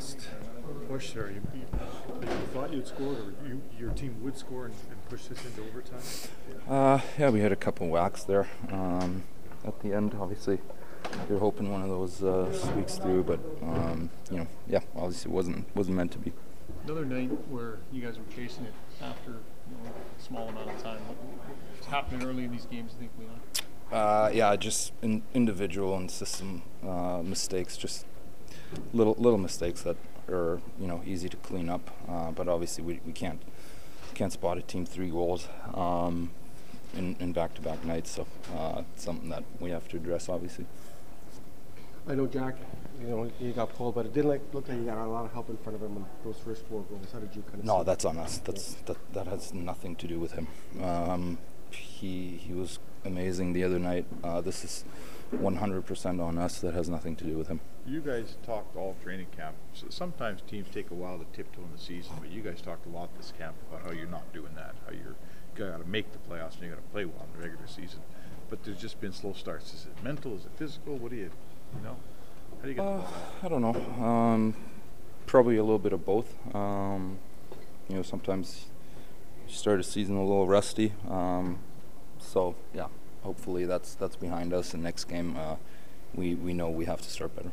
last push there. You thought you'd scored, or your team would score and push this into overtime? Yeah, we had a couple whacks there. At the end, obviously, you're hoping one of those squeaks through, but you know, yeah, obviously it wasn't meant to be. Another night where you guys were chasing it after a small amount of time. What's happening early in these games, I think, Leon? Yeah, just individual and system mistakes, just little mistakes that are easy to clean up. But obviously we can't spot a team 3 goals in back-to-back nights, so it's something that we have to address, obviously. I know, Jack, you got pulled, but it didn't look like you got a lot of help in front of him on those first 4 goals. How did you kind of? No, that's on us. That has nothing to do with him. He was amazing the other night. This is 100% on us. That has nothing to do with him. You guys talked all training camp. So sometimes teams take a while to tiptoe in the season, but you guys talked a lot this camp about how you're not doing that, how you're got to make the playoffs and you got to play well in the regular season. But there's just been slow starts. Is it mental? Is it physical? What do you? How do you get to that? I don't know. Probably a little bit of both. Sometimes you start a season a little rusty. So yeah, hopefully that's behind us. And next game, we know we have to start better.